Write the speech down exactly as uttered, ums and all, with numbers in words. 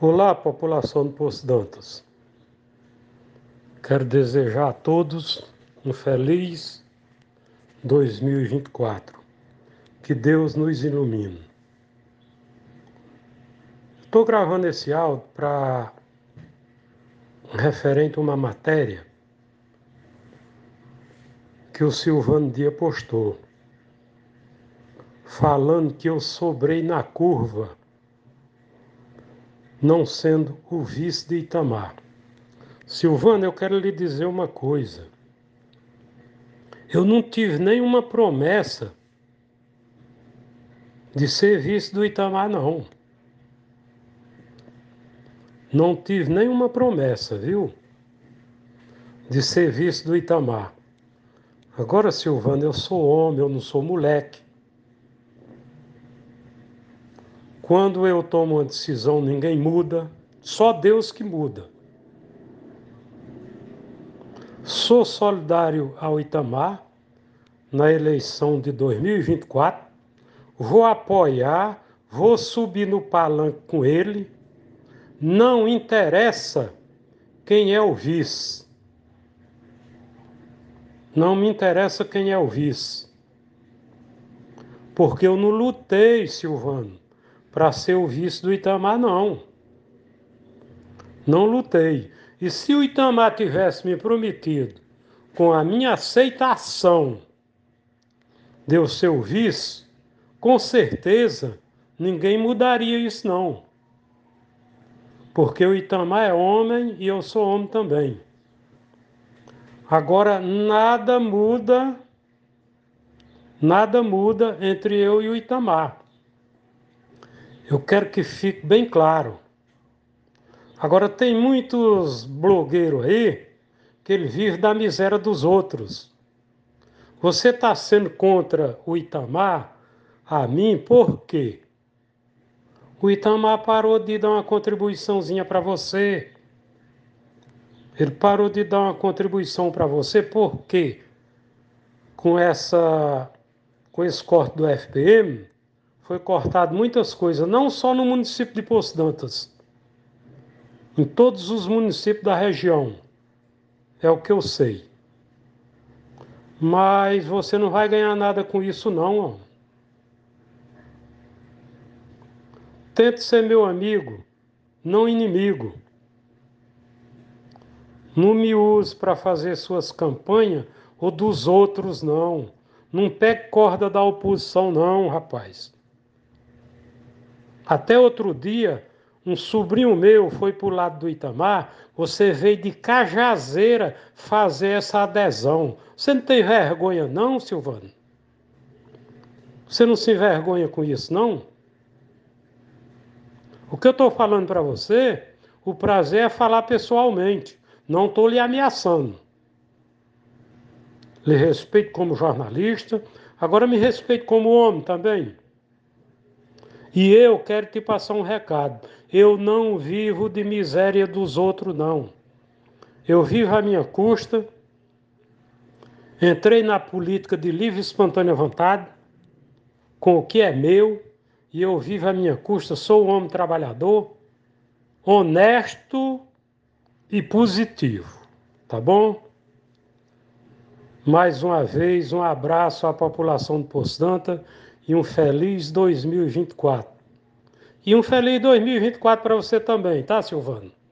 Olá, população do Poço Dantas. Quero desejar a todos um feliz dois mil e vinte e quatro. Que Deus nos ilumine. Estou gravando esse áudio para referente a uma matéria que o Silvano Dias postou, falando que eu sobrei na curva, não sendo o vice de Itamar. Silvano, eu quero lhe dizer uma coisa. Eu não tive nenhuma promessa de ser vice do Itamar, não. Não tive nenhuma promessa, viu? De ser vice do Itamar. Agora, Silvano, eu sou homem, eu não sou moleque. Quando eu tomo uma decisão, ninguém muda, só Deus que muda. Sou solidário ao Itamar na eleição de dois mil e vinte e quatro, vou apoiar, vou subir no palanque com ele, não interessa quem é o vice. Não me interessa quem é o vice, porque eu não lutei, Silvano, para ser o vice do Itamar, não. Não lutei. E se o Itamar tivesse me prometido, com a minha aceitação, de eu ser o vice, com certeza ninguém mudaria isso, não. Porque o Itamar é homem e eu sou homem também. Agora, nada muda, nada muda entre eu e o Itamar. Eu quero que fique bem claro. Agora, tem muitos blogueiros aí que ele vive da miséria dos outros. Você está sendo contra o Itamar, a mim, por quê? O Itamar parou de dar uma contribuiçãozinha para você. Ele parou de dar uma contribuição para você, por quê? Com, essa, com esse corte do F P M... foi cortado muitas coisas, não só no município de Poço Dantas, em todos os municípios da região, é o que eu sei. Mas você não vai ganhar nada com isso, não. Ó. Tente ser meu amigo, não inimigo. Não me use para fazer suas campanhas ou dos outros, não. Não pegue corda da oposição, não, rapaz. Até outro dia, um sobrinho meu foi para o lado do Itamar, você veio de Cajazeira fazer essa adesão. Você não tem vergonha não, Silvano? Você não se envergonha com isso, não? O que eu estou falando para você, o prazer é falar pessoalmente. Não estou lhe ameaçando. Lhe respeito como jornalista, agora me respeito como homem também. E eu quero te passar um recado. Eu não vivo de miséria dos outros, não. Eu vivo à minha custa. Entrei na política de livre e espontânea vontade, com o que é meu, e eu vivo à minha custa. Sou um homem trabalhador, honesto e positivo. Tá bom? Mais uma vez, um abraço à população do Poço Dantas. E um feliz dois mil e vinte e quatro. E um feliz dois mil e vinte e quatro para você também, tá, Silvano?